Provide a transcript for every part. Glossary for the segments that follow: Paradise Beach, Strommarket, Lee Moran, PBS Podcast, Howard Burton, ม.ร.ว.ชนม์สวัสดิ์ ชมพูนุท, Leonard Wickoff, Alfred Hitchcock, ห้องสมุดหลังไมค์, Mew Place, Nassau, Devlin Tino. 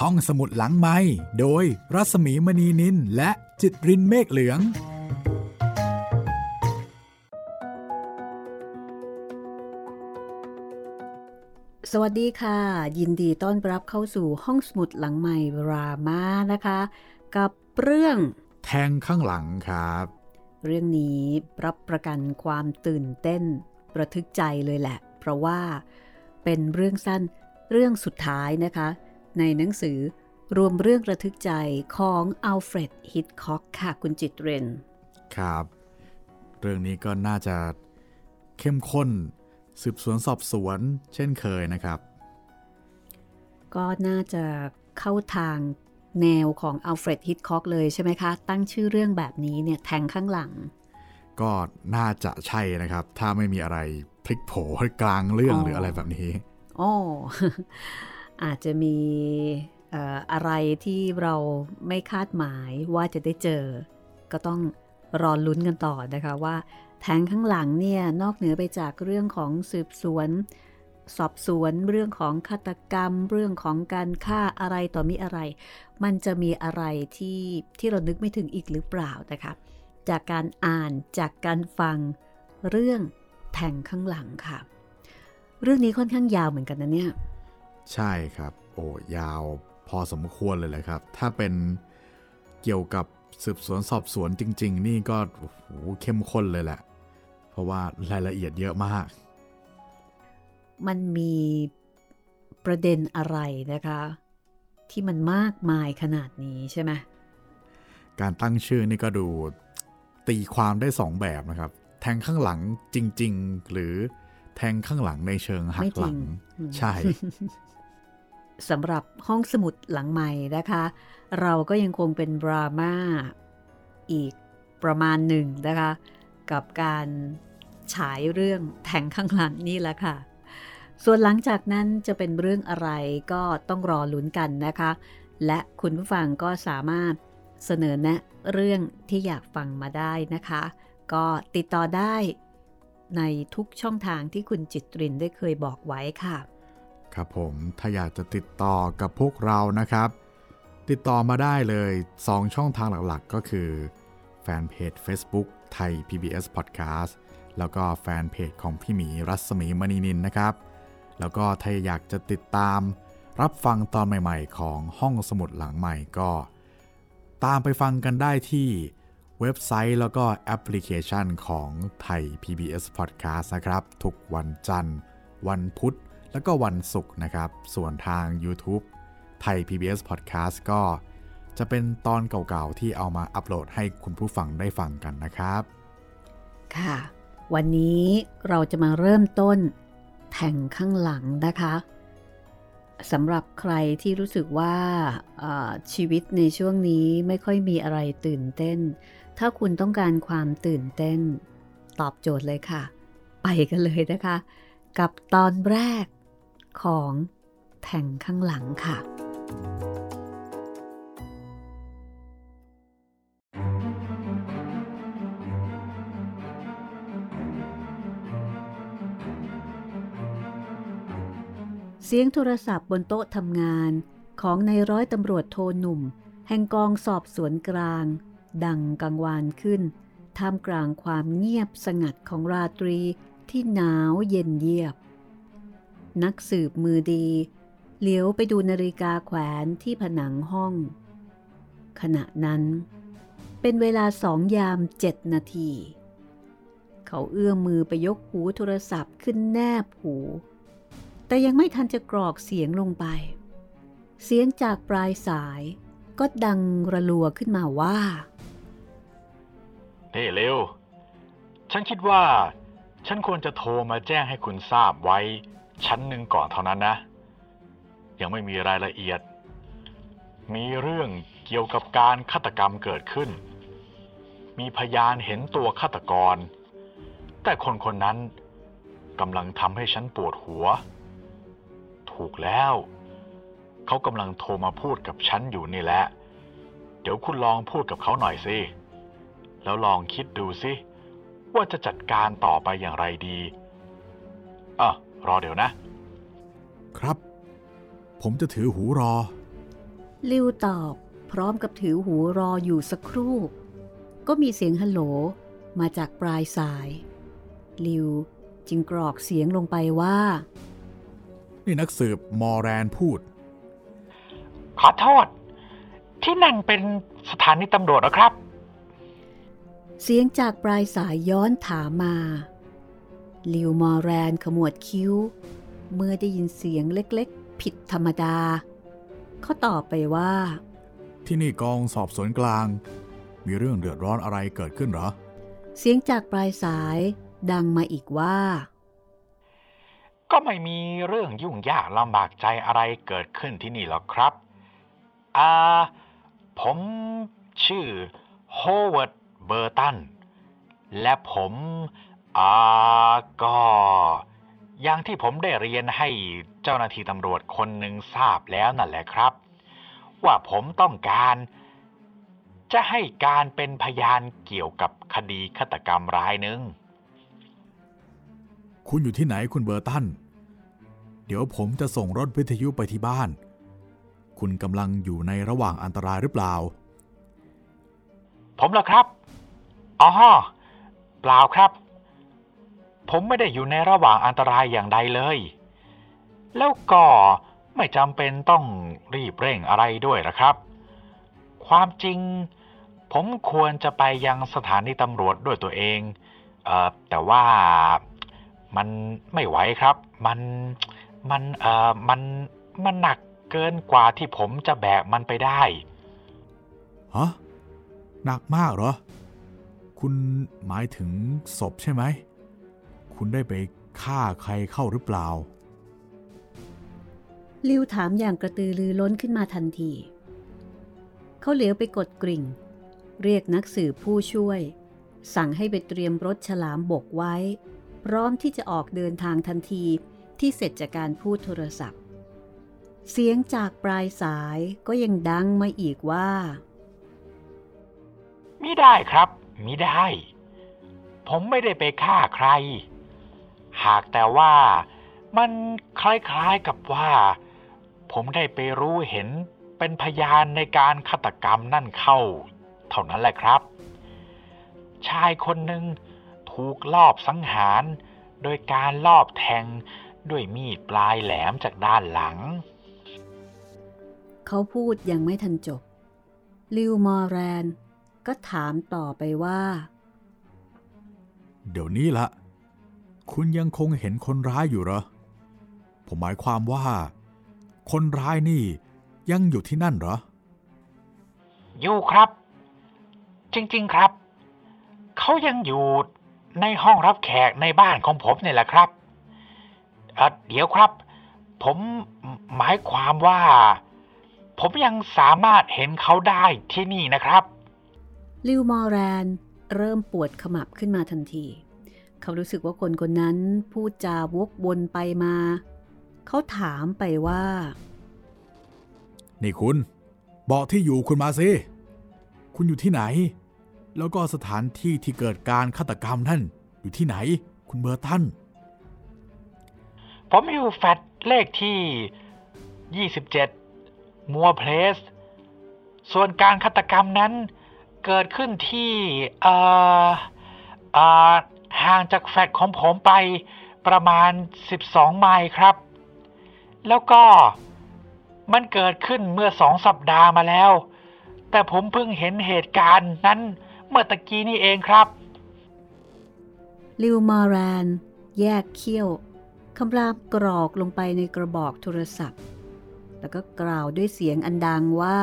ห้องสมุดหลังไมค์โดยรัศมีมณีนินและจิตรินเมฆเหลืองสวัสดีค่ะยินดีต้อนรับเข้าสู่ห้องสมุดหลังไมค์ดราม่านะคะกับเรื่องแทงข้างหลังครับเรื่องนี้รับประกันความตื่นเต้นระทึกใจเลยแหละเพราะว่าเป็นเรื่องสั้นเรื่องสุดท้ายนะคะในหนังสือรวมเรื่องระทึกใจของอัลเฟรดฮิตค็อกค่ะคุณจิตเรนครับเรื่องนี้ก็น่าจะเข้มข้นสืบสวนสอบสวนเช่นเคยนะครับก็น่าจะเข้าทางแนวของอัลเฟรดฮิตค็อกเลยใช่ไหมคะตั้งชื่อเรื่องแบบนี้เนี่ยแทงข้างหลังก็น่าจะใช่นะครับถ้าไม่มีอะไรพลิกโผกลางเรื่องหรืออะไรแบบนี้อ๋ออาจจะมีอะไรที่เราไม่คาดหมายว่าจะได้เจอก็ต้องรอลุ้นกันต่อนะคะว่าแทงข้างหลังเนี่ยนอกเหนือไปจากเรื่องของสืบสวนสอบสวนเรื่องของฆาตกรรมเรื่องของการฆ่าอะไรต่อมีอะไรมันจะมีอะไรที่เรานึกไม่ถึงอีกหรือเปล่านะคะจากการอ่านจากการฟังเรื่องแทงข้างหลังค่ะเรื่องนี้ค่อนข้างยาวเหมือนกันนะเนี่ยใช่ครับโอ้ยาวพอสมควรเลยแหละครับถ้าเป็นเกี่ยวกับสืบสวนสอบสวนจริงๆนี่ก็โอ้โหเข้มข้นเลยแหละเพราะว่ารายละเอียดเยอะมากมันมีประเด็นอะไรนะคะที่มันมากมายขนาดนี้ใช่ไหมการตั้งชื่อนี่ก็ดูตีความได้สองแบบนะครับแทงข้างหลังจริงๆหรือแทงข้างหลังในเชิงหักหลังใช่สำหรับห้องสมุดหลังใหม่นะคะเราก็ยังคงเป็นดราม่าอีกประมาณหนึ่งนะคะกับการฉายเรื่องแทงข้างหลังนี่แหละค่ะส่วนหลังจากนั้นจะเป็นเรื่องอะไรก็ต้องรอลุ้นกันนะคะและคุณผู้ฟังก็สามารถเสนอแนะเรื่องที่อยากฟังมาได้นะคะก็ติดต่อได้ในทุกช่องทางที่คุณจิตรินได้เคยบอกไว้ค่ะครับผมถ้าอยากจะติดต่อกับพวกเรานะครับติดต่อมาได้เลย2ช่องทางหลักๆก็คือแฟนเพจ Facebook ไทย PBS Podcast แล้วก็แฟนเพจของพี่หมีรัศมีมณีนินนะครับแล้วก็ถ้าอยากจะติดตามรับฟังตอนใหม่ๆของห้องสมุดหลังใหม่ก็ตามไปฟังกันได้ที่เว็บไซต์แล้วก็แอปพลิเคชันของไทย PBS Podcast นะครับทุกวันจันทร์วันพุธแล้วก็วันศุกร์นะครับส่วนทาง YouTube ไทย PBS Podcast ก็จะเป็นตอนเก่าๆที่เอามาอัปโหลดให้คุณผู้ฟังได้ฟังกันนะครับค่ะวันนี้เราจะมาเริ่มต้นแทงข้างหลังนะคะสำหรับใครที่รู้สึกว่าชีวิตในช่วงนี้ไม่ค่อยมีอะไรตื่นเต้นถ้าคุณต้องการความตื่นเต้นตอบโจทย์เลยค่ะไปกันเลยนะคะกับตอนแรกของแทงข้างหลังค่ะเสียงโทรศัพท์บนโต๊ะทำงานของนายร้อยตำรวจโทหนุ่มแห่งกองสอบสวนกลางดังกังวานขึ้นท่ามกลางความเงียบสงัดของราตรีที่หนาวเย็นเยียบนักสืบมือดีเหลียวไปดูนาฬิกาแขวนที่ผนังห้องขณะนั้นเป็นเวลา2 ยาม 7 นาทีเขาเอื้อมมือไปยกหูโทรศัพท์ขึ้นแนบหูแต่ยังไม่ทันจะกรอกเสียงลงไปเสียงจากปลายสายก็ดังระลัวขึ้นมาว่านี่เร็วฉันคิดว่าฉันควรจะโทรมาแจ้งให้คุณทราบไว้ชั้นหนึ่งก่อนเท่านั้นนะยังไม่มีรายละเอียดมีเรื่องเกี่ยวกับการฆาตกรรมเกิดขึ้นมีพยานเห็นตัวฆาตกรแต่คนนั้นกำลังทำให้ฉันปวดหัวถูกแล้วเขากำลังโทรมาพูดกับฉันอยู่นี่แหละเดี๋ยวคุณลองพูดกับเขาหน่อยสิแล้วลองคิดดูสิว่าจะจัดการต่อไปอย่างไรดีรอเดี๋ยวนะครับผมจะถือหูรอ ลิวตอบพร้อมกับถือหูรออยู่สักครู่ก็มีเสียงฮัลโหลมาจากปลายสายลิวจึงกรอกเสียงลงไปว่านี่นักสืบมอแรนพูดขอโทษที่นั่นเป็นสถานีตำรวจนะครับเสียงจากปลายสายย้อนถามมาลิวมอแรนขมวดคิ้วเมื่อได้ยินเสียงเล็กๆผิดธรรมดาเขาตอบไปว่าที่นี่กองสอบสวนกลางมีเรื่องเดือดร้อนอะไรเกิดขึ้นหรอเสียงจากปลายสายดังมาอีกว่าก็ไม่มีเรื่องยุ่งยากลำบากใจอะไรเกิดขึ้นที่นี่หรอกครับผมชื่อโฮเวิร์ดเบอร์ตันและผมก็อย่างที่ผมได้เรียนให้เจ้าหน้าที่ตำรวจคนหนึ่งทราบแล้วนั่นแหละครับว่าผมต้องการจะให้การเป็นพยานเกี่ยวกับคดีฆาตกรรมรายหนึ่งคุณอยู่ที่ไหนคุณเบอร์ตันเดี๋ยวผมจะส่งรถวิทยุไปที่บ้านคุณกำลังอยู่ในระหว่างอันตรายหรือเปล่าผมเหรอครับอ๋อเปล่าครับผมไม่ได้อยู่ในระหว่างอันตรายอย่างใดเลยแล้วก็ไม่จำเป็นต้องรีบเร่งอะไรด้วยหรอกครับความจริงผมควรจะไปยังสถานีตำรวจด้วยตัวเองแต่ว่ามันไม่ไหวครับมันหนักเกินกว่าที่ผมจะแบกมันไปได้ฮะหนักมากเหรอคุณหมายถึงศพใช่ไหมคุณได้ไปฆ่าใครเข้าหรือเปล่าลิวถามอย่างกระตือรือร้นขึ้นมาทันทีเขาเหลียวไปกดกริ่งเรียกนักสืบผู้ช่วยสั่งให้ไปเตรียมรถฉลามบกไว้พร้อมที่จะออกเดินทางทันทีที่เสร็จจากการพูดโทรศัพท์เสียงจากปลายสายก็ยังดังมาอีกว่ามิได้ครับมิได้ผมไม่ได้ไปฆ่าใครหากแต่ว่ามันคล้ายๆกับว่าผมได้ไปรู้เห็นเป็นพยานในการฆาตกรรมนั่นเข้าเท่านั้นแหละครับชายคนหนึ่งถูกลอบสังหารโดยการลอบแทงด้วยมีดปลายแหลมจากด้านหลังเขาพูดยังไม่ทันจบลิวมอแรนก็ถามต่อไปว่าเดี๋ยวนี้ละคุณยังคงเห็นคนร้ายอยู่เหรอผมหมายความว่าคนร้ายนี่ยังอยู่ที่นั่นเหรออยู่ครับจริงๆครับเขายังอยู่ในห้องรับแขกในบ้านของผมนี่แหละครับเดี๋ยวครับผมหมายความว่าผมยังสามารถเห็นเขาได้ที่นี่นะครับลิวมอแรนเริ่มปวดขมับขึ้นมาทันทีเขารู้สึกว่าคนคนนั้นพูดจาวกวนไปมาเขาถามไปว่านี่คุณบอกที่อยู่คุณมาสิคุณอยู่ที่ไหนแล้วก็สถานที่ที่เกิดการฆาตกรรมนั่นอยู่ที่ไหนคุณเบอร์ตันผมอยู่แฟลตเลขที่27มัวเพลสส่วนการฆาตกรรมนั้นเกิดขึ้นที่ห่างจากแฟลตของผมไปประมาณ12ไมล์ครับแล้วก็มันเกิดขึ้นเมื่อ2สัปดาห์มาแล้วแต่ผมเพิ่งเห็นเหตุการณ์นั้นเมื่อตะกี้นี่เองครับลิวมอแรนแยกเขี้ยวคำรามกรอกลงไปในกระบอกโทรศัพท์แล้วก็กล่าวด้วยเสียงอันดังว่า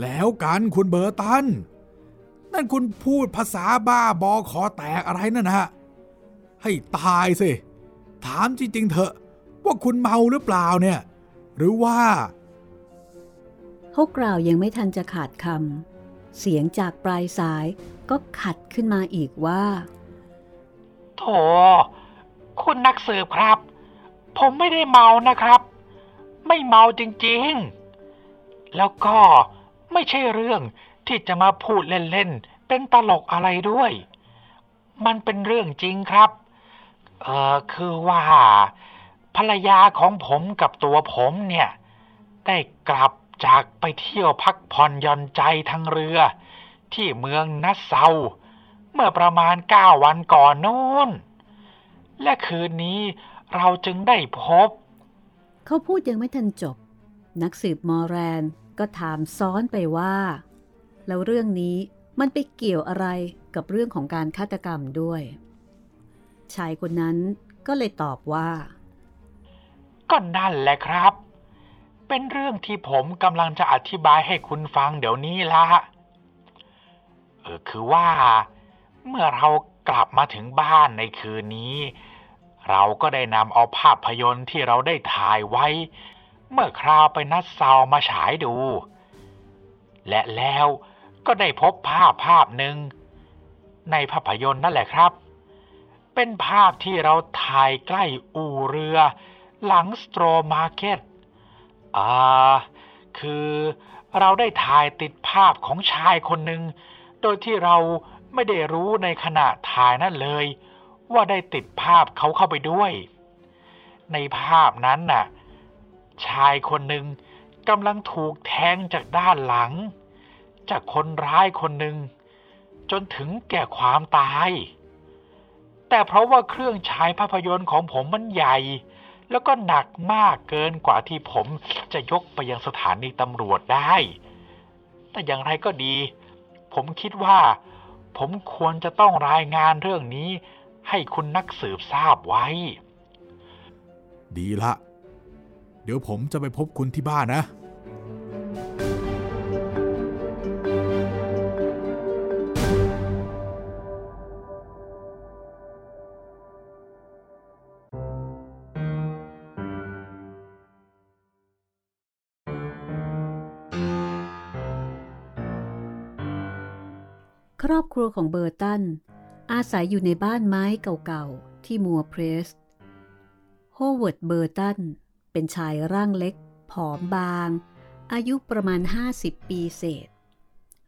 แล้วกันคุณเบอร์ตันนั่นคุณพูดภาษาบ้าบอคอแตกอะไรนั่นฮะให้ตายสิถามจริงๆเถอะว่าคุณเมาหรือเปล่าเนี่ยหรือว่าเขากล่าวยังไม่ทันจะขาดคำเสียงจากปลายสายก็ขัดขึ้นมาอีกว่าโธ่คุณนักสืบครับผมไม่ได้เมานะครับไม่เมาจริงๆแล้วก็ไม่ใช่เรื่องที่จะมาพูดเล่นๆเป็นตลกอะไรด้วยมันเป็นเรื่องจริงครับคือว่าภรรยาของผมกับตัวผมเนี่ย ได้กลับจากไปเที่ยวพักผ่อนหย่อนใจทางเรือที่เมืองนัสเซาเมื่อประมาณ9 วันก่อนนู้นและคืนนี้เราจึงได้พบเขาพูดยังไม่ทันจบนักสืบมอแรนก็ถามซ้อนไปว่าแล้วเรื่องนี้มันไปเกี่ยวอะไรกับเรื่องของการฆาตกรรมด้วยชายคนนั้นก็เลยตอบว่าก็นั่นแหละครับเป็นเรื่องที่ผมกำลังจะอธิบายให้คุณฟังเดี๋ยวนี้ละคือว่าเมื่อเรากลับมาถึงบ้านในคืนนี้เราก็ได้นำเอาภาพยนตร์ที่เราได้ถ่ายไว้เมื่อคราวไปนัสเซามาฉายดูและแล้วก็ได้พบภาพหนึ่งในภาพยนตร์นั่นแหละครับเป็นภาพที่เราถ่ายใกล้อู่เรือหลังสโตรมาร์เก็ตคือเราได้ถ่ายติดภาพของชายคนหนึ่งโดยที่เราไม่ได้รู้ในขณะถ่ายนั่นเลยว่าได้ติดภาพเขาเข้าไปด้วยในภาพนั้นน่ะชายคนหนึ่งกำลังถูกแทงจากด้านหลังจากคนร้ายคนหนึ่งจนถึงแก่ความตายแต่เพราะว่าเครื่องฉายภาพยนตร์ของผมมันใหญ่แล้วก็หนักมากเกินกว่าที่ผมจะยกไปยังสถานีตำรวจได้แต่อย่างไรก็ดีผมคิดว่าผมควรจะต้องรายงานเรื่องนี้ให้คุณนักสืบทราบไว้ดีละเดี๋ยวผมจะไปพบคุณที่บ้านนะครอบครัวของเบอร์ตันอาศัยอยู่ในบ้านไม้เก่าๆที่มัวเพรสโฮเวิร์ดเบอร์ตันเป็นชายร่างเล็กผอมบางอายุประมาณ50 ปีเศษ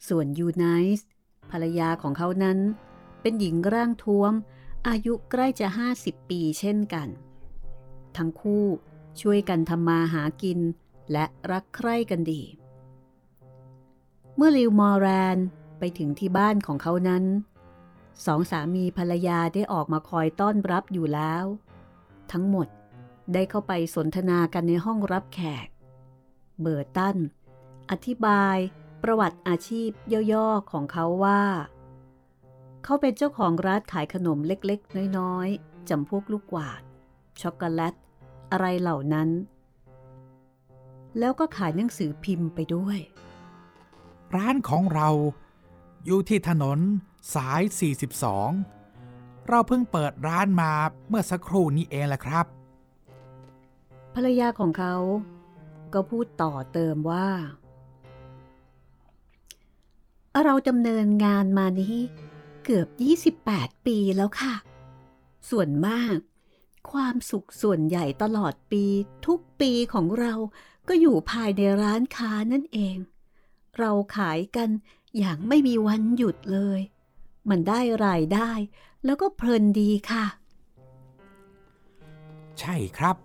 ส่วนยูไนซ์ภรรยาของเขานั้นเป็นหญิงร่างท้วมอายุใกล้จะ50 ปีเช่นกันทั้งคู่ช่วยกันทำมาหากินและรักใคร่กันดีเมื่อลิวมอแรนไปถึงที่บ้านของเขานั้นสองสามีภรรยาได้ออกมาคอยต้อนรับอยู่แล้วทั้งหมดได้เข้าไปสนทนากันในห้องรับแขกเบอร์ตันอธิบายประวัติอาชีพย่อๆของเขาว่าเขาเป็นเจ้าของร้านขายขนมเล็กๆน้อยๆจำพวกลูกกวาดช็อกโกแลตอะไรเหล่านั้นแล้วก็ขายหนังสือพิมพ์ไปด้วยร้านของเราอยู่ที่ถนนสาย42เราเพิ่งเปิดร้านมาเมื่อสักครู่นี้เองแหละครับภรรยาของเขาก็พูดต่อเติมว่าเราดำเนินงานมานี้เกือบ28 ปีแล้วค่ะส่วนมากความสุขส่วนใหญ่ตลอดปีทุกปีของเราก็อยู่ภายในร้านค้านั่นเองเราขายกันอย่างไม่มีวันหยุดเลยมันได้รายได้แล้วก็เพลินดีค่ะใช่ครับ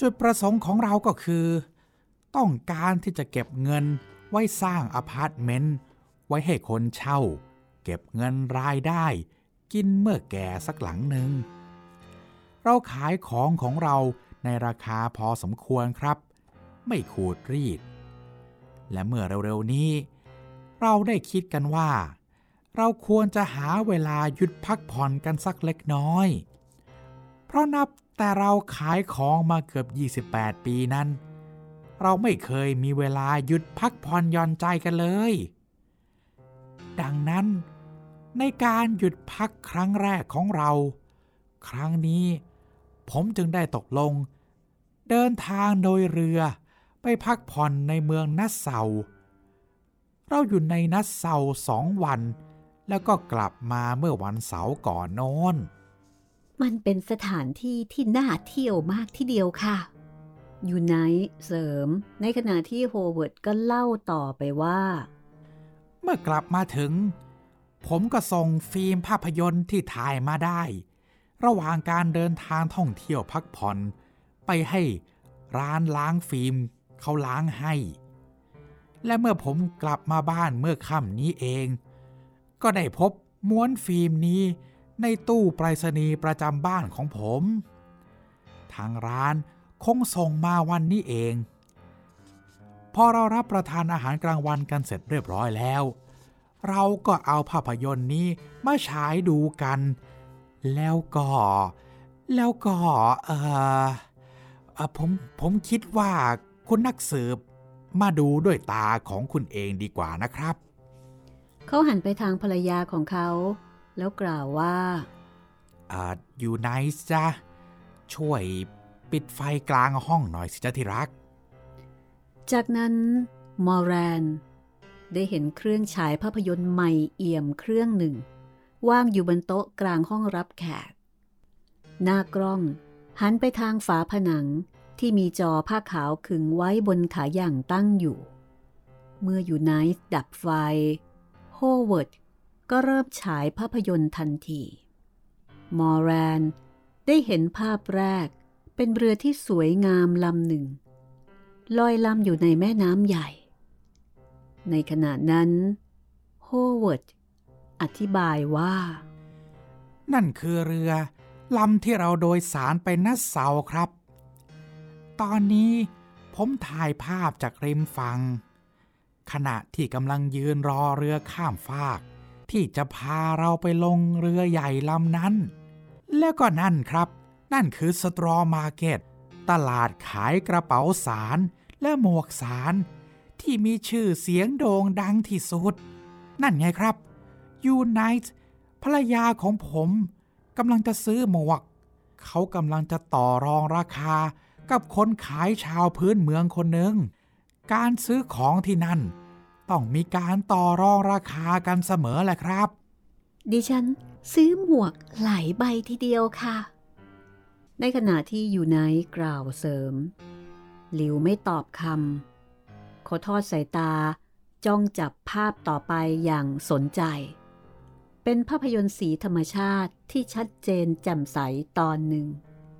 จุดประสงค์ของเราก็คือต้องการที่จะเก็บเงินไว้สร้างอพาร์ตเมนต์ไว้ให้คนเช่าเก็บเงินรายได้กินเมื่อแก่สักหลังหนึ่งเราขายของของเราในราคาพอสมควรครับไม่ขูดรีดและเมื่อเร็วๆนี้เราได้คิดกันว่าเราควรจะหาเวลาหยุดพักผ่อนกันสักเล็กน้อยเพราะนับแต่เราขายของมาเกือบ28 ปีนั้นเราไม่เคยมีเวลาหยุดพักผ่อนหย่อนใจกันเลยดังนั้นในการหยุดพักครั้งแรกของเราครั้งนี้ผมจึงได้ตกลงเดินทางโดยเรือไปพักผ่อนในเมืองนัสเซาเราอยู่ในนัสเซา2 วันแล้วก็กลับมาเมื่อวันเสาร์ก่อนนอนมันเป็นสถานที่ที่น่าเที่ยวมากทีเดียวค่ะยูไนท์เสริมในขณะที่โฮเวิร์ดก็เล่าต่อไปว่าเมื่อกลับมาถึงผมก็ส่งฟิล์มภาพยนตร์ที่ถ่ายมาได้ระหว่างการเดินทางท่องเที่ยวพักผ่อนไปให้ร้านล้างฟิล์ม เขาล้างให้และเมื่อผมกลับมาบ้านเมื่อค่ำนี้เองก็ได้พบม้วนฟิล์มนี้ในตู้ไปรษณีย์ประจำบ้านของผมทางร้านคงส่งมาวันนี้เองพอเรารับประทานอาหารกลางวันกันเสร็จเรียบร้อยแล้วเราก็เอาภาพยนตร์นี้มาฉายดูกันแล้วก็ผมคิดว่าคุณนักสืบมาดูด้วยตาของคุณเองดีกว่านะครับเขาหันไปทางภรรยาของเขาแล้วกล่าวว่าอยู่ไหนจ๊ะช่วยปิดไฟกลางห้องหน่อยสิจ๊ะที่รักจากนั้นมอแรนได้เห็นเครื่องฉายภาพยนตร์ใหม่เอี่ยมเครื่องหนึ่งว่างอยู่บนโต๊ะกลางห้องรับแขกหน้ากล้องหันไปทางฝาผนังที่มีจอผ้าขาวขึงไว้บนขาย่างตั้งอยู่เมื่ออยู่ในดับไฟโฮเวิร์ดก็เริ่มฉายภาพยนตร์ทันทีมอแรนได้เห็นภาพแรกเป็นเรือที่สวยงามลำหนึ่งลอยลำอยู่ในแม่น้ำใหญ่ในขณะนั้นโฮเวิร์ดอธิบายว่านั่นคือเรือลำที่เราโดยสารไปนัสเซาครับตอนนี้ผมถ่ายภาพจากริมฝั่งขณะที่กำลังยืนรอเรือข้ามฟากที่จะพาเราไปลงเรือใหญ่ลำนั้นแล้วก็นั่นครับนั่นคือสตรอมาร์เก็ตตลาดขายกระเป๋าสารและหมวกสารที่มีชื่อเสียงโด่งดังที่สุดนั่นไงครับยูไนท์ภรรยาของผมกำลังจะซื้อหมวกเขากำลังจะต่อรองราคากับคนขายชาวพื้นเมืองคนหนึ่งการซื้อของที่นั่นต้องมีการต่อรองราคากันเสมอแหละครับดิฉันซื้อหมวกหลายใบทีเดียวค่ะในขณะที่ยูไนท์กล่าวเสริมหลิวไม่ตอบคำเขาทอดสายตาจ้องจับภาพต่อไปอย่างสนใจเป็นภาพยนตร์สีธรรมชาติที่ชัดเจนแจ่มใสตอนหนึ่ง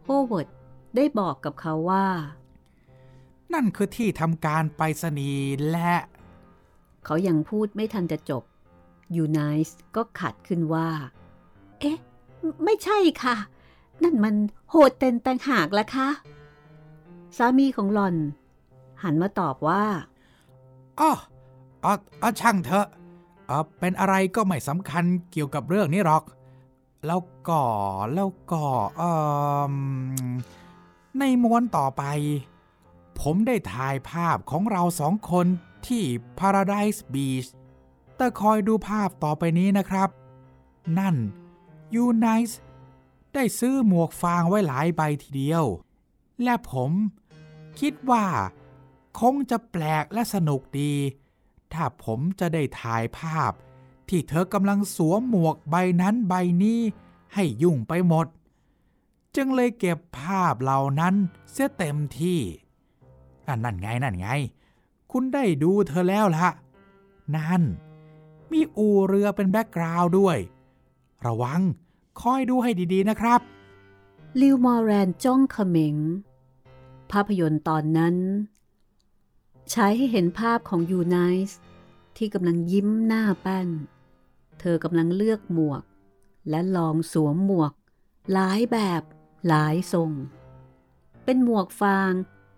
โฮเวิร์ดได้บอกกับเขาว่านั่นคือที่ทำการไปรษณีย์และเขายังพูดไม่ทันจะจบยูไนท์ก็ขัดขึ้นว่าเอ๊ะไม่ใช่ค่ะนั่นมันโฮเทลต่างหากล่ะคะสามีของหล่อนหันมาตอบว่าอ๋อช่างเถอะเป็นอะไรก็ไม่สำคัญเกี่ยวกับเรื่องนี้หรอกแล้วก็ในม้วนต่อไปผมได้ถ่ายภาพของเราสองคนที่ Paradise Beach แต่คอยดูภาพต่อไปนี้นะครับนั่น You Nice ได้ซื้อหมวกฟางไว้หลายใบทีเดียวและผมคิดว่าคงจะแปลกและสนุกดีถ้าผมจะได้ถ่ายภาพที่เธอกำลังสวมหมวกใบนั้นใบนี้ให้ยุ่งไปหมดจึงเลยเก็บภาพเหล่านั้นเสียเต็มที่นั่นไงคุณได้ดูเธอแล้วละนั่นมีอู่เรือเป็นแบ็กกราวด์ด้วยระวังคอยดูให้ดีๆนะครับลิวมอร์แรนจ้องเขม็งภาพยนตร์ตอนนั้นใช้ให้เห็นภาพของยูไนท์ที่กำลังยิ้มหน้าแป้นเธอกำลังเลือกหมวกและลองสวมหมวกหลายแบบหลายทรงเป็นหมวกฟาง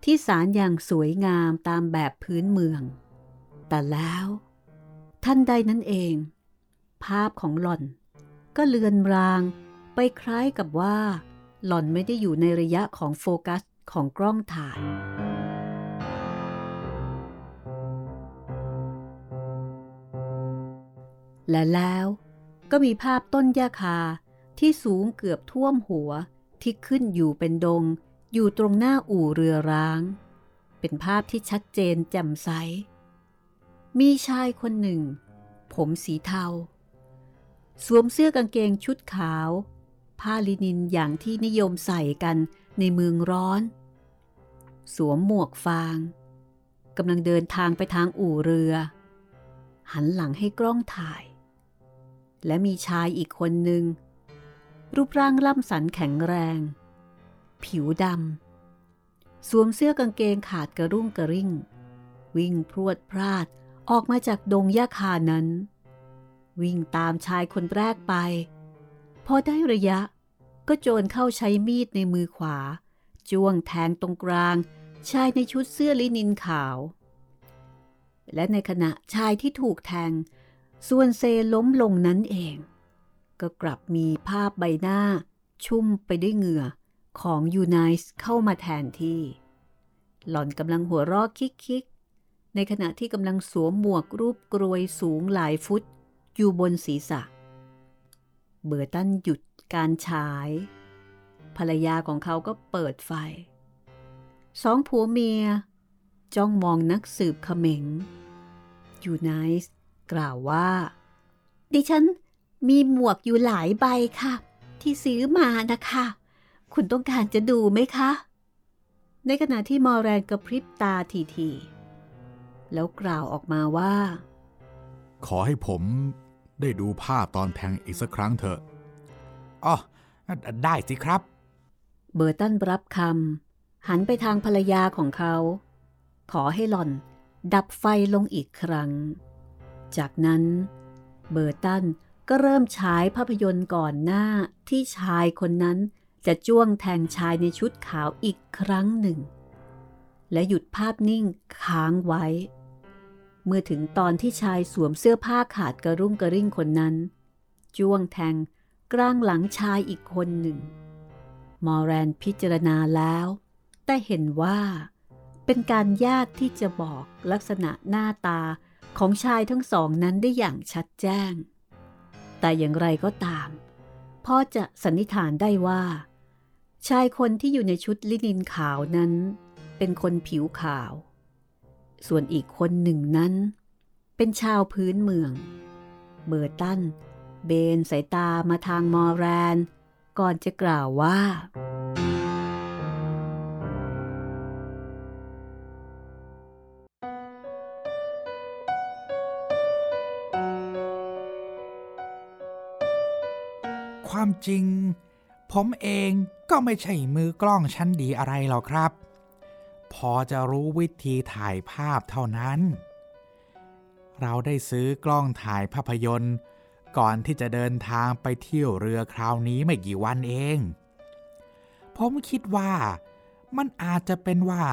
ที่สานอย่างสวยงามตามแบบพื้นเมืองแต่แล้วทันใดนั้นเองภาพของหล่อนก็เลือนรางไปคล้ายกับว่าหล่อนไม่ได้อยู่ในระยะของโฟกัสของกล้องถ่ายและแล้วก็มีภาพต้นหญ้าคาที่สูงเกือบท่วมหัวที่ขึ้นอยู่เป็นดงอยู่ตรงหน้าอู่เรือร้างเป็นภาพที่ชัดเจนแจ่มใสมีชายคนหนึ่งผมสีเทาสวมเสื้อกางเกงชุดขาวผ้าลินินอย่างที่นิยมใส่กันในเมืองร้อนสวมหมวกฟางกำลังเดินทางไปทางอู่เรือหันหลังให้กล้องถ่ายและมีชายอีกคนหนึ่งรูปร่างล่ำสันแข็งแรงผิวด สวมเสื้อกางเกงขาดกระรุ่งกระริ่งวิ่งพรวดพราดออกมาจากดงหญ้าคานั้นวิ่งตามชายคนแรกไปพอได้ระยะก็โจรเข้าใช้มีดในมือขวาจ้วงแทงตรงกลางชายในชุดเสื้อลินินขาวและในขณะชายที่ถูกแทงส่วนเซล้มลงนั้นเองก็กลับมีภาพใบหน้าชุ่มไปด้วยเหงื่อของยูไนส์เข้ามาแทนที่หล่อนกำลังหัวเราะคิกๆในขณะที่กำลังสวมหมวกรูปกรวยสูงหลายฟุตอยู่บนศีรษะเบอร์ตันหยุดการฉายภรรยาของเขาก็เปิดไฟสองผัวเมียจ้องมองนักสืบเขม็งยูไนส์กล่าวว่าดิฉันมีหมวกอยู่หลายใบค่ะที่ซื้อมานะคะคุณต้องการจะดูไหมคะในขณะที่มอแรนกระพริบตาทีๆแล้วกล่าวออกมาว่าขอให้ผมได้ดูภาพตอนแทงอีกสักครั้งเถอะอ๋อได้สิครับเบอร์ตันรับคำหันไปทางภรรยาของเขาขอให้หล่อนดับไฟลงอีกครั้งจากนั้นเบอร์ตันก็เริ่มฉายภาพยนตร์ก่อนหน้าที่ชายคนนั้นจะจ้วงแทงชายในชุดขาวอีกครั้งหนึ่งและหยุดภาพนิ่งค้างไว้เมื่อถึงตอนที่ชายสวมเสื้อผ้าขาดกระรุ่งกระริ่งคนนั้นจ้วงแทงกลางหลังชายอีกคนหนึ่งมอแรนพิจารณาแล้วแต่เห็นว่าเป็นการยากที่จะบอกลักษณะหน้าตาของชายทั้งสองนั้นได้อย่างชัดแจ้งแต่อย่างไรก็ตามพอจะสันนิษฐานได้ว่าชายคนที่อยู่ในชุดลินินขาวนั้นเป็นคนผิวขาวส่วนอีกคนหนึ่งนั้นเป็นชาวพื้นเมืองเบอร์ตันเบนสายตามาทางมอแรนก่อนจะกล่าวว่าความจริงผมเองก็ไม่ใช่มือกล้องชั้นดีอะไรหรอกครับพอจะรู้วิธีถ่ายภาพเท่านั้นเราได้ซื้อกล้องถ่ายภาพยนตร์ก่อนที่จะเดินทางไปเที่ยวเรือคราวนี้ไม่กี่วันเองผมคิดว่ามันอาจจะเป็นว่า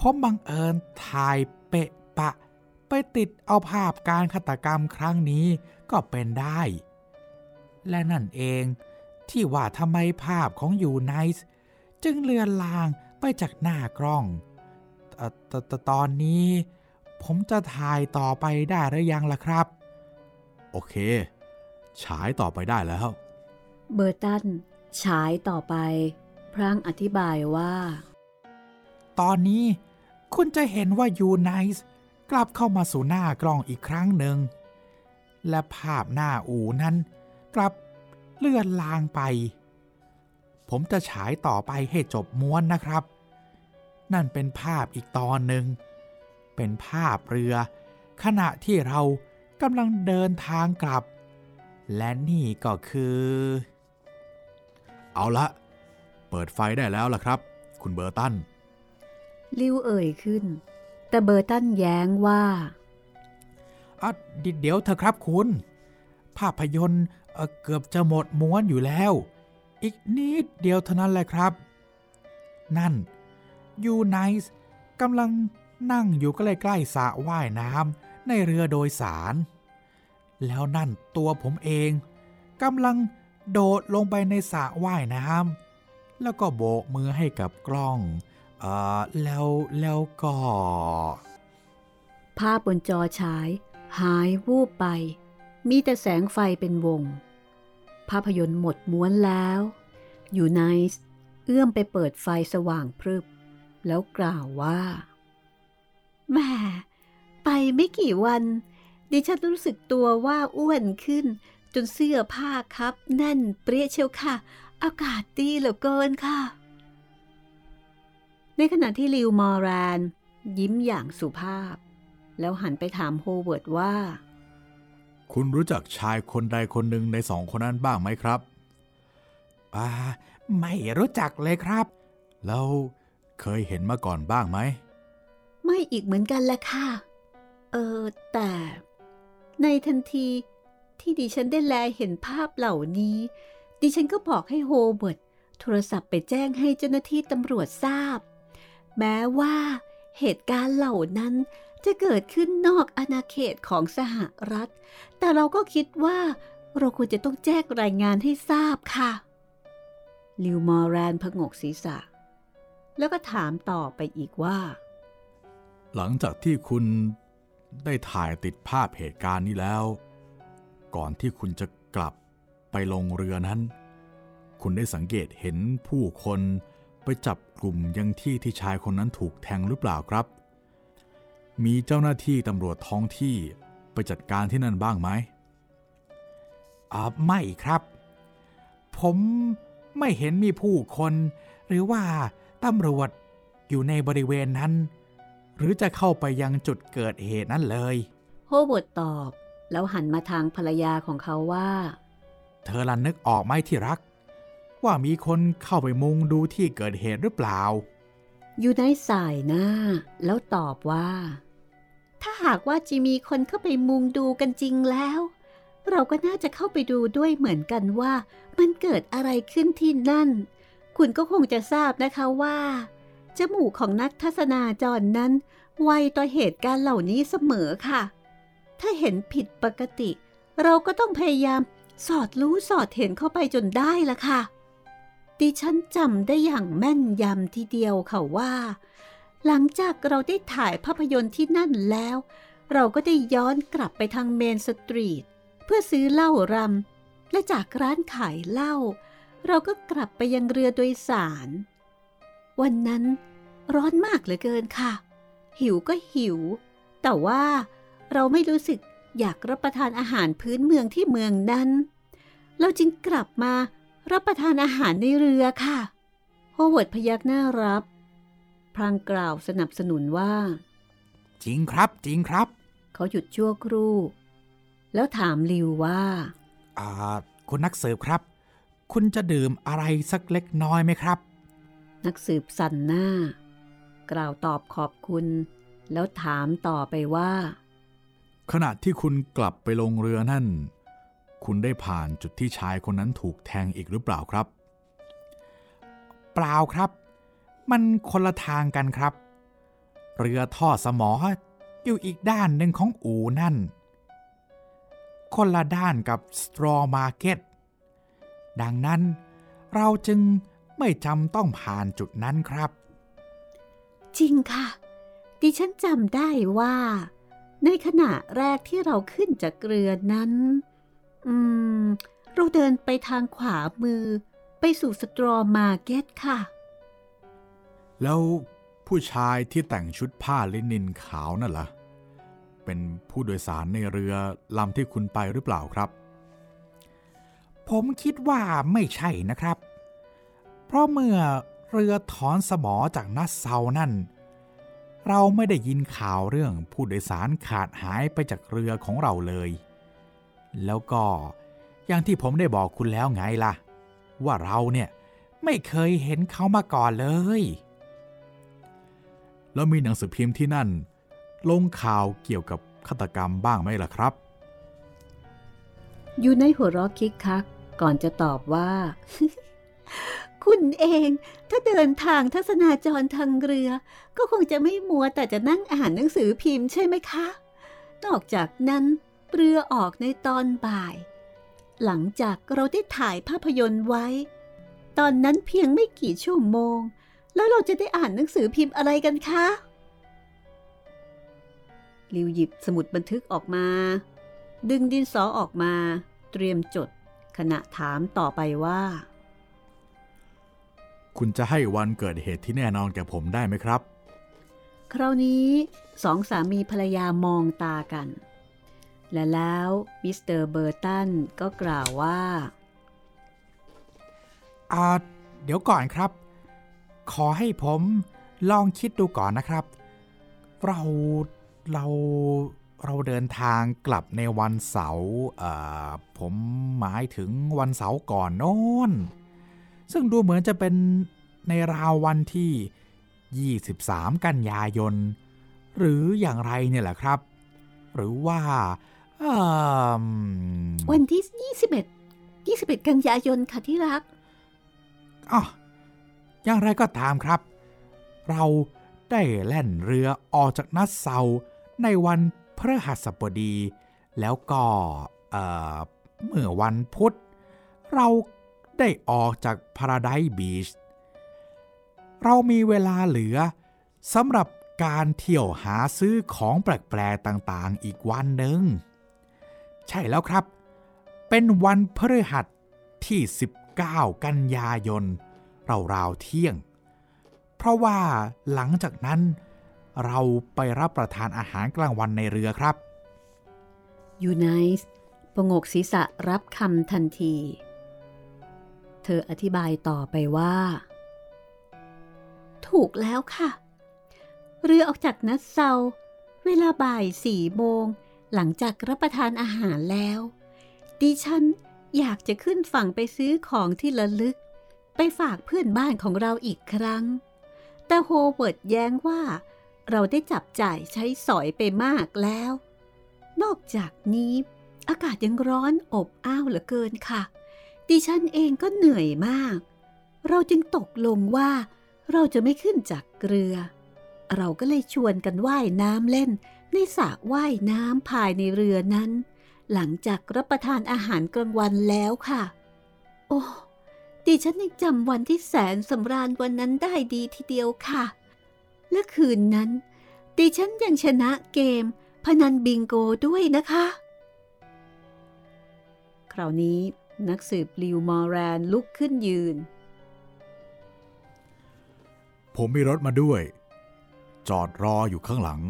ผมบังเอิญถ่ายเปะปะไปติดเอาภาพการฆาตกรรมครั้งนี้ก็เป็นได้และนั่นเองที่ว่าทำไมภาพของยูไนส์จึงเลือนลางไปจากหน้ากล้องตอนนี้ผมจะถ่ายต่อไปได้หรือยังล่ะครับโอเคฉายต่อไปได้แล้วเบอร์ตันฉายต่อไปพลางอธิบายว่าตอนนี้คุณจะเห็นว่ายูไนส์กลับเข้ามาสู่หน้ากล้องอีกครั้งหนึ่งและภาพหน้าอู่นั้นกลับเลื่อนลางไปผมจะฉายต่อไปให้จบม้วนนะครับนั่นเป็นภาพอีกตอนหนึ่งเป็นภาพเรือขณะที่เรากำลังเดินทางกลับและนี่ก็คือเอาละเปิดไฟได้แล้วล่ะครับคุณเบอร์ตันลิวเอ่ยขึ้นแต่เบอร์ตันแย้งว่าเดี๋ยวเถอะครับคุณภาพยนตร์เกือบจะหมดม้วนอยู่แล้วอีกนิดเดียวเท่านั้นแหละครับนั่นยูไนส์กำลังนั่งอยู่ใกล้ๆสระว่ายน้ำในเรือโดยสารแล้วนั่นตัวผมเองกำลังโดดลงไปในสระว่ายน้ำแล้วก็โบกมือให้กับกล้องแล้วก็ภาพบนจอฉายหายวูบไปมีแต่แสงไฟเป็นวงภาพยนตร์หมดม้วนแล้วยูไนส์เอื้อมไปเปิดไฟสว่างพรึบแล้วกล่าวว่าแหมไปไม่กี่วันดิฉันรู้สึกตัวว่าอ้วนขึ้นจนเสื้อผ้าครับแน่นเปรี้ยเชียวค่ะอากาศดีเหลือเกินค่ะในขณะที่ลิวมอรันยิ้มอย่างสุภาพแล้วหันไปถามโฮเวิร์ดว่าคุณรู้จักชายคนใดคนหนึ่งในสองคนนั้นบ้างไหมครับไม่รู้จักเลยครับแล้ว เคยเห็นมาก่อนบ้างไหมไม่อีกเหมือนกันแหละค่ะแต่ในทันทีที่ดิฉันได้แลเห็นภาพเหล่านี้ดิฉันก็บอกให้โฮเวิร์ดโทรศัพท์ไปแจ้งให้เจ้าหน้าที่ตำรวจทราบแม้ว่าเหตุการณ์เหล่านั้นจะเกิดขึ้นนอกอาณาเขตของสหรัฐแต่เราก็คิดว่าเราควรจะต้องแจ้งรายงานให้ทราบค่ะลิวมอแรนผงกศีรษะแล้วก็ถามต่อไปอีกว่าหลังจากที่คุณได้ถ่ายติดภาพเหตุการณ์นี้แล้วก่อนที่คุณจะกลับไปลงเรือนั้นคุณได้สังเกตเห็นผู้คนไปจับกลุ่มยังที่ที่ชายคนนั้นถูกแทงหรือเปล่าครับมีเจ้าหน้าที่ตำรวจท้องที่ไปจัดการที่นั่นบ้างไหมไม่ครับผมไม่เห็นมีผู้คนหรือว่าตำรวจอยู่ในบริเวณนั้นหรือจะเข้าไปยังจุดเกิดเหตุนั้นเลยโฮเวิร์ดตอบแล้วหันมาทางภรรยาของเขาว่าเธอลันนึกออกไหมที่รักว่ามีคนเข้าไปมุงดูที่เกิดเหตุหรือเปล่าอยู่ในสายหน้าแล้วตอบว่าถ้าหากว่าจะมีคนเข้าไปมุงดูกันจริงแล้วเราก็น่าจะเข้าไปดูด้วยเหมือนกันว่ามันเกิดอะไรขึ้นที่นั่นคุณก็คงจะทราบนะคะว่าจมูกของนักทัศนาจรนั้นไวต่อเหตุการณ์เหล่านี้เสมอค่ะถ้าเห็นผิดปกติเราก็ต้องพยายามสอดรู้สอดเห็นเข้าไปจนได้ละค่ะดิฉันจำได้อย่างแม่นยำทีเดียวค่ะว่าหลังจากเราได้ถ่ายภาพยนตร์ที่นั่นแล้วเราก็ได้ย้อนกลับไปทางเมนสตรีทเพื่อซื้อเหล้ารำและจากร้านขายเหล้าเราก็กลับไปยังเรือโดยสารวันนั้นร้อนมากเหลือเกินค่ะหิวก็หิวแต่ว่าเราไม่รู้สึกอยากรับประทานอาหารพื้นเมืองที่เมืองนั้นเราจึงกลับมารับประทานอาหารในเรือค่ะโฮเวิร์ดพยักหน้ารับพลางกล่าวสนับสนุนว่าจริงครับจริงครับเขาหยุดชั่วครู่แล้วถามลิวว่าคุณนักสืบครับคุณจะดื่มอะไรสักเล็กน้อยไหมครับนักสืบสั่นหน้ากล่าวตอบขอบคุณแล้วถามต่อไปว่าขณะที่คุณกลับไปลงเรือนั่นคุณได้ผ่านจุดที่ชายคนนั้นถูกแทงอีกหรือเปล่าครับเปล่าครับมันคนละทางกันครับเรือท่อสมออยู่อีกด้านหนึ่งของอู่นั่นคนละด้านกับสตรอมาร์เก็ตดังนั้นเราจึงไม่จำต้องผ่านจุดนั้นครับจริงค่ะดิฉันจำได้ว่าในขณะแรกที่เราขึ้นจากเรือนั้นเราเดินไปทางขวามือไปสู่สตรอมาร์เก็ตค่ะแล้วผู้ชายที่แต่งชุดผ้าลินินขาวนั่นล่ะเป็นผู้โดยสารในเรือลำที่คุณไปหรือเปล่าครับผมคิดว่าไม่ใช่นะครับเพราะเมื่อเรือถอนสมอจากนัสเซานั่นเราไม่ได้ยินข่าวเรื่องผู้โดยสารขาดหายไปจากเรือของเราเลยแล้วก็อย่างที่ผมได้บอกคุณแล้วไงล่ะว่าเราเนี่ยไม่เคยเห็นเขามาก่อนเลยแล้วมีหนังสือพิมพ์ที่นั่นลงข่าวเกี่ยวกับฆาตกรรมบ้างไหมล่ะครับอยู่ในหัวเราะคิกคักก่อนจะตอบว่า คุณเองถ้าเดินทางทัศนาจรทางเรือก็คงจะไม่มัวแต่จะนั่งอ่านหนังสือพิมพ์ใช่ไหมคะนอกจากนั้นเรือออกในตอนบ่ายหลังจากเราได้ถ่ายภาพยนตร์ไว้ตอนนั้นเพียงไม่กี่ชั่วโมงแล้วเราจะได้อ่านหนังสือพิมพ์อะไรกันคะลิวหยิบสมุดบันทึกออกมาดึงดินสอออกมาเตรียมจดขณะถามต่อไปว่าคุณจะให้วันเกิดเหตุที่แน่นอนแก่ผมได้ไหมครับคราวนี้สองสามีภรรยามองตากันและแล้วมิสเตอร์เบอร์ตันก็กล่าวว่าเดี๋ยวก่อนครับขอให้ผมลองคิดดูก่อนนะครับเราเดินทางกลับในวันเสาร์ผมหมายถึงวันเสาร์ก่อนโน้นซึ่งดูเหมือนจะเป็นในราววันที่ 23กันยายนหรืออย่างไรเนี่ยแหละครับหรือว่าวันที่21กันยายนค่ะที่รักอ๋ออย่างไรก็ตามครับเราได้แล่นเรือออกจากนัสเซาในวันพฤหัสบดีแล้วก็เมื่อวันพุธเราได้ออกจาก Paradise Beach เรามีเวลาเหลือสำหรับการเที่ยวหาซื้อของแปลกๆต่างๆอีกวันหนึ่งใช่แล้วครับเป็นวันพฤหัสที่19กันยายนราวๆเที่ยงเพราะว่าหลังจากนั้นเราไปรับประทานอาหารกลางวันในเรือครับยูไนส์โปงกศีรษะรับคำทันทีเธออธิบายต่อไปว่าถูกแล้วค่ะเรือออกจากนัสเซาเวลาบ่าย4 โมงหลังจากรับประทานอาหารแล้วดิฉันอยากจะขึ้นฝั่งไปซื้อของที่ระลึกไปฝากเพื่อนบ้านของเราอีกครั้งแต่โฮเวิร์ดแย้งว่าเราได้จับจ่ายใช้สอยไปมากแล้วนอกจากนี้อากาศยังร้อนอบอ้าวเหลือเกินค่ะดิฉันเองก็เหนื่อยมากเราจึงตกลงว่าเราจะไม่ขึ้นจากเรือเราก็เลยชวนกันว่ายน้ำเล่นในสระว่ายน้ำภายในเรือนั้นหลังจากรับประทานอาหารกลางวันแล้วค่ะโอ้ดิฉันยังจำวันที่แสนสำราญวันนั้นได้ดีทีเดียวค่ะและคืนนั้นดิฉันยังชนะเกมพนันบิงโกด้วยนะคะคราวนี้นักสืบลิวมอแรนลุกขึ้นยืนผมมีรถมาด้วยจอดรออยู่ข้างหลัง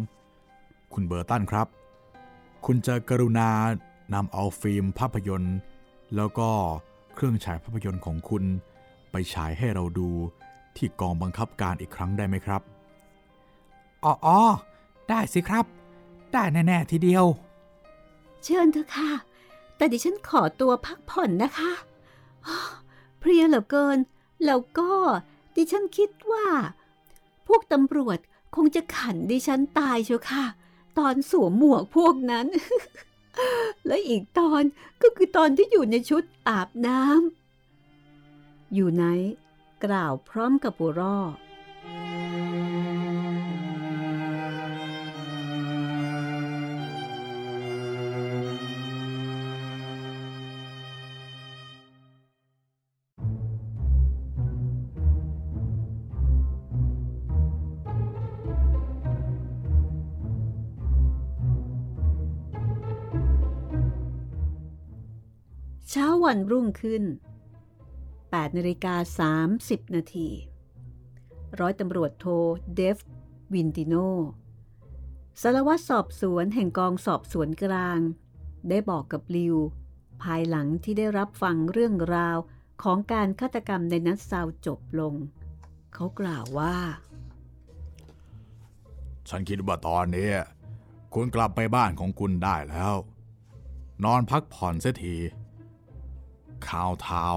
คุณเบอร์ตันครับคุณจะกรุณานำเอาฟิล์มภาพยนตร์แล้วก็เครื่องฉายภาพยนตร์ของคุณไปฉายให้เราดูที่กองบังคับการอีกครั้งได้ไหมครับอ๋อได้สิครับได้แน่ๆทีเดียวเชิญเถอะค่ะแต่ดิฉันขอตัวพักผ่อนนะคะเพลียเหลือเกินแล้วก็ดิฉันคิดว่าพวกตำรวจคงจะขันดิฉันตายเชียวค่ะตอนสวมหมวกพวกนั้น และอีกตอนก็คือตอนที่อยู่ในชุดอาบน้ำอยู่ไหนกล่าวพร้อมกับหัวเราะเช้าวันรุ่งขึ้น 8:30 นาทีร้อยตำรวจโทเดฟวินติโนสารวัตรสอบสวนแห่งกองสอบสวนกลางได้บอกกับลิวภายหลังที่ได้รับฟังเรื่องราวของการฆาตกรรมในนัสเซาจบลงเขากล่าวว่าฉันคิดว่าตอนนี้คุณกลับไปบ้านของคุณได้แล้วนอนพักผ่อนเสียทีข่าวทาว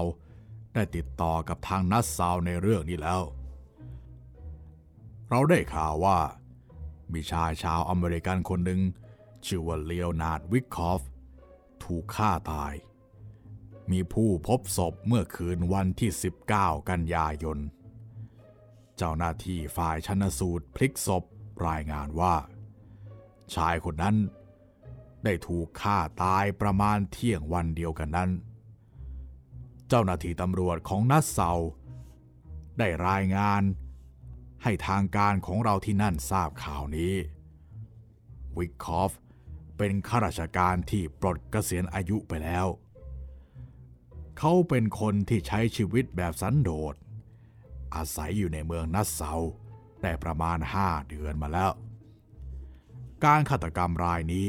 ได้ติดต่อกับทางนัสซาวในเรื่องนี้แล้วเราได้ข่าวว่ามีชายชาวอเมริกันคนหนึ่งชื่อว่าเลโอนาร์ดวิคคอฟถูกฆ่าตายมีผู้พบศพเมื่อคืนวันที่19กันยายนเจ้าหน้าที่ฝ่ายชันสูตรพลิกศพรายงานว่าชายคนนั้นได้ถูกฆ่าตายประมาณเที่ยงวันเดียวกันนั้นเจ้าหน้าที่ตำรวจของนัสเซาได้รายงานให้ทางการของเราที่นั่นทราบข่าวนี้วิคคอฟเป็นข้าราชการที่ปลดเกษียณอายุไปแล้วเขาเป็นคนที่ใช้ชีวิตแบบสันโดษอาศัยอยู่ในเมืองนัสเซาได้ประมาณ5 เดือนมาแล้วการฆาตกรรมรายนี้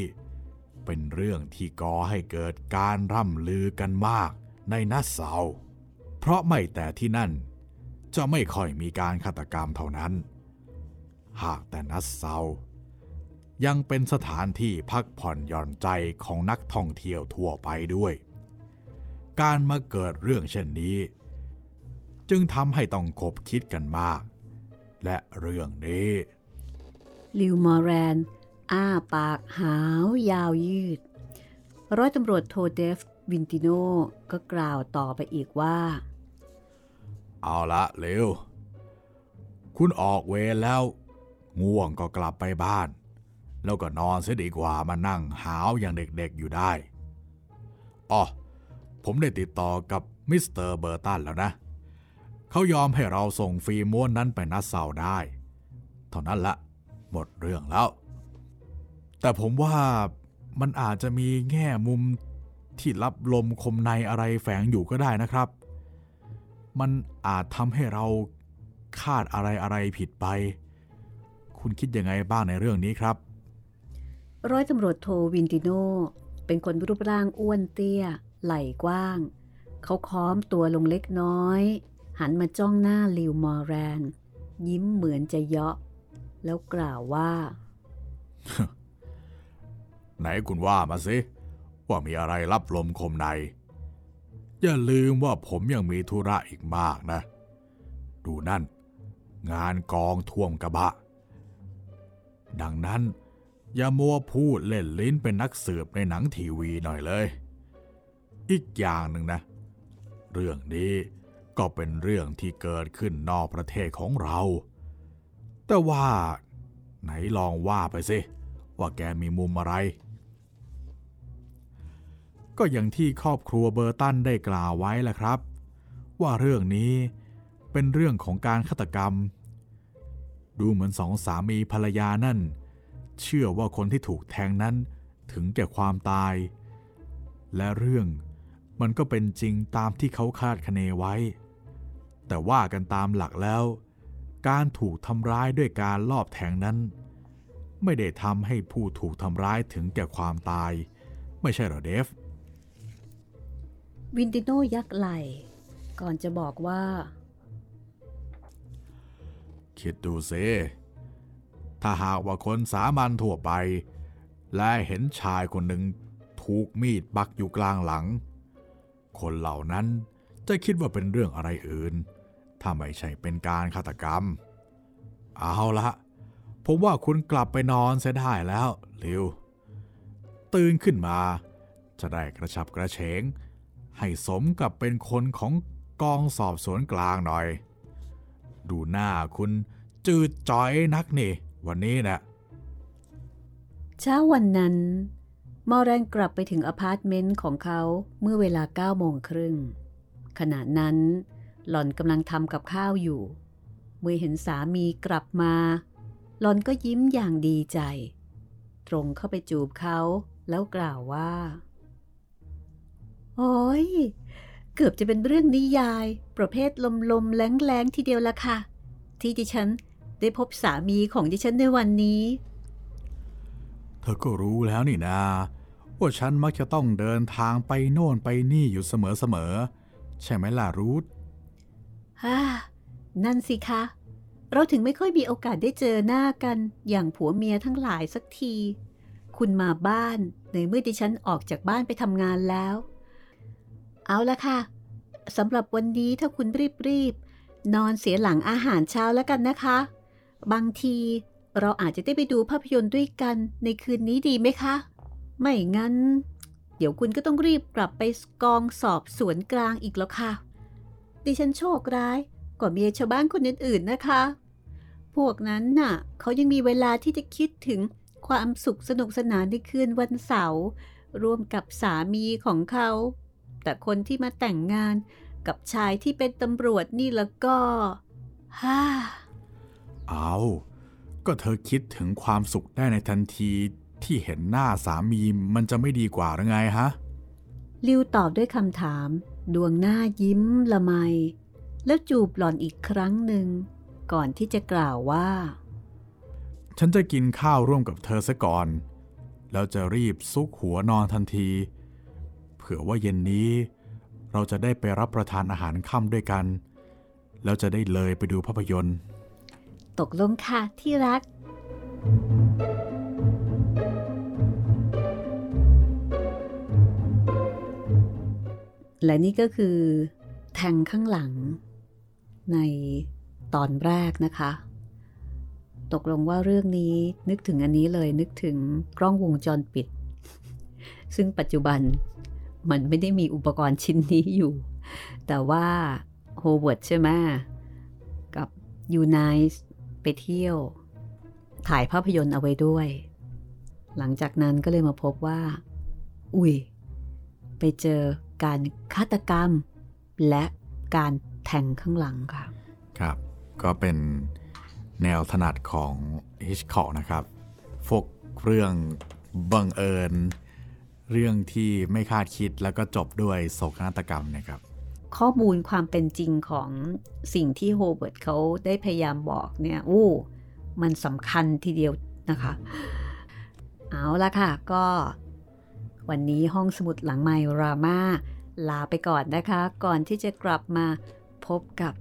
เป็นเรื่องที่ก่อให้เกิดการร่ำลือกันมากในนัสเซาเพราะไม่แต่ที่นั่นจะไม่ค่อยมีการฆาตกรรมเท่านั้นหากแต่นัสเซายังเป็นสถานที่พักผ่อนหย่อนใจของนักท่องเที่ยวทั่วไปด้วยการมาเกิดเรื่องเช่นนี้จึงทำให้ต้องคบคิดกันมาก และเรื่องนี้ลิวมอแรนอ้าปากหาวยาวยืดร้อยตำรวจโทเดฟวินติโนก็กล่าวต่อไปอีกว่าเอาละลิวคุณออกเวรแล้วง่วงก็กลับไปบ้านแล้วก็นอนซะดีกว่ามานั่งหาวอย่างเด็กๆอยู่ได้อ๋อผมได้ติดต่อกับมิสเตอร์เบอร์ตันแล้วนะเขายอมให้เราส่งฟิล์มม้วนนั้นไปนัดเสาร์ได้เท่านั้นละหมดเรื่องแล้วแต่ผมว่ามันอาจจะมีแง่มุมที่ลับลมคมในอะไรแฝงอยู่ก็ได้นะครับมันอาจทำให้เราคาดอะไรผิดไปคุณคิดยังไงบ้างในเรื่องนี้ครับร้อยตำรวจโทวินติโนเป็นคนรูปร่างอ้วนเตี้ยไหล่กว้างเขาค้อมตัวลงเล็กน้อยหันมาจ้องหน้าลิวมอแรนยิ้มเหมือนจะเยาะแล้วกล่าวว่า ไหนคุณว่ามาสิว่ามีอะไรลับลมคมในอย่าลืมว่าผมยังมีธุระอีกมากนะดูนั่นงานกองท่วมกระบะดังนั้นอย่ามัวพูดเล่นลิ้นเป็นนักสืบในหนังทีวีหน่อยเลยอีกอย่างหนึ่งนะเรื่องนี้ก็เป็นเรื่องที่เกิดขึ้นนอกประเทศของเราแต่ว่าไหนลองว่าไปสิว่าแกมีมุมอะไรก็อย่างที่ครอบครัวเบอร์ตันได้กล่าวไว้แหละครับว่าเรื่องนี้เป็นเรื่องของการฆาตกรรมดูเหมือนสองสามีภรรยานั่นเชื่อว่าคนที่ถูกแทงนั้นถึงแก่ความตายและเรื่องมันก็เป็นจริงตามที่เขาคาดคะเนไว้แต่ว่ากันตามหลักแล้วการถูกทำร้ายด้วยการลอบแทงนั้นไม่ได้ทำให้ผู้ถูกทำร้ายถึงแก่ความตายไม่ใช่หรอเดฟวินติโนยักไหล่ก่อนจะบอกว่าคิดดูสิถ้าหากว่าคนสามัญทั่วไปและเห็นชายคนหนึ่งถูกมีดปักอยู่กลางหลังคนเหล่านั้นจะคิดว่าเป็นเรื่องอะไรอื่นถ้าไม่ใช่เป็นการฆาตกรรมเอาละผมว่าคุณกลับไปนอนเสียได้แล้วลิวตื่นขึ้นมาจะได้กระฉับกระเฉงให้สมกับเป็นคนของกองสอบสวนกลางหน่อยดูหน้าคุณจืดจ้อยนักนี่วันนี้นะเช้าวันนั้นมอแรนกลับไปถึงอพาร์ตเมนต์ของเขาเมื่อเวลา 9:30 น.ขณะนั้นหล่อนกำลังทำกับข้าวอยู่เมื่อเห็นสามีกลับมาหล่อนก็ยิ้มอย่างดีใจตรงเข้าไปจูบเขาแล้วกล่าวว่าโอ้ยเกือบจะเป็นเรื่องนิยายประเภทลมๆแล้งๆทีเดียวละค่ะที่ดิฉันได้พบสามีของดิฉันในวันนี้เธอก็รู้แล้วนี่นาว่าฉันมักจะต้องเดินทางไปโน่นไปนี่อยู่เสมอๆใช่ไหมล่ะรูทนั่นสิคะเราถึงไม่ค่อยมีโอกาสได้เจอหน้ากันอย่างผัวเมียทั้งหลายสักทีคุณมาบ้านในเมื่อดิฉันออกจากบ้านไปทำงานแล้วเอาละค่ะสำหรับวันนี้ถ้าคุณรีบนอนเสียหลังอาหารเช้าแล้วกันนะคะบางทีเราอาจจะได้ไปดูภาพยนตร์ด้วยกันในคืนนี้ดีไหมคะไม่งั้นเดี๋ยวคุณก็ต้องรีบกลับไปกองสอบสวนกลางอีกแล้วค่ะดิฉันโชคร้ายกว่าเมียชาวบ้านคนอื่นๆนะคะพวกนั้นน่ะเขายังมีเวลาที่จะคิดถึงความสุขสนุกสนานในคืนวันเสาร์ร่วมกับสามีของเขาแต่คนที่มาแต่งงานกับชายที่เป็นตำรวจนี่แล้วก็เอาก็เธอคิดถึงความสุขได้ในทันทีที่เห็นหน้าสามีมันจะไม่ดีกว่าหรือไงฮะลิวตอบด้วยคำถามดวงหน้ายิ้มละไมแล้วจูบหล่อนอีกครั้งหนึ่งก่อนที่จะกล่าวว่าฉันจะกินข้าวร่วมกับเธอซะก่อนแล้วจะรีบซุกหัวนอนทันทีเผื่อว่าเย็นนี้เราจะได้ไปรับประทานอาหารค่ำด้วยกันแล้วจะได้เลยไปดูภาพยนตร์ตกลงค่ะที่รักและนี่ก็คือแทงข้างหลังในตอนแรกนะคะ ตกลงว่าเรื่องนี้นึกถึงอันนี้เลยนึกถึงกล้องวงจรปิดซึ่งปัจจุบันมันไม่ได้มีอุปกรณ์ชิ้นนี้อยู่แต่ว่าโฮเวิร์ดใช่ไหมกับยูไนส์ไปเที่ยวถ่ายภาพยนตร์เอาไว้ด้วยหลังจากนั้นก็เลยมาพบว่าอุ๊ยไปเจอการฆาตกรรมและการแทงข้างหลังค่ะครับก็เป็นแนวถนัดของฮิชคอกนะครับพวกเรื่องบังเอิญเรื่องที่ไม่คาดคิดแล้วก็จบด้วยโศกนาฏกรรมนะครับข้อมูลความเป็นจริงของสิ่งที่โฮเวิร์ดเขาได้พยายามบอกเนี่ยมันสำคัญทีเดียวนะคะเอาละค่ะก็วันนี้ห้องสมุดหลังไมค์รามาลาไปก่อนนะคะก่อนที่จะกลับมาพบกับ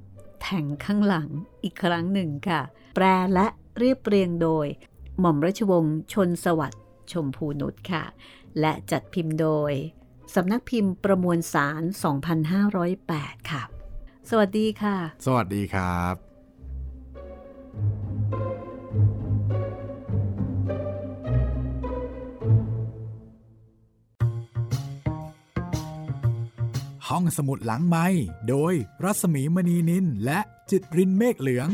แทงข้างหลังอีกครั้งหนึ่งค่ะแปลและเรียบเรียงโดยหม่อมราชวงศ์ชนสวัสดิ์ชมพูนุชค่ะและจัดพิมพ์โดยสำนักพิมพ์ประมวลสาร 2508 ค่ะสวัสดีค่ะสวัสดีครับห้องสมุดหลังไมค์โดยรัศมีมณีนินและจิตรินเมฆเหลือง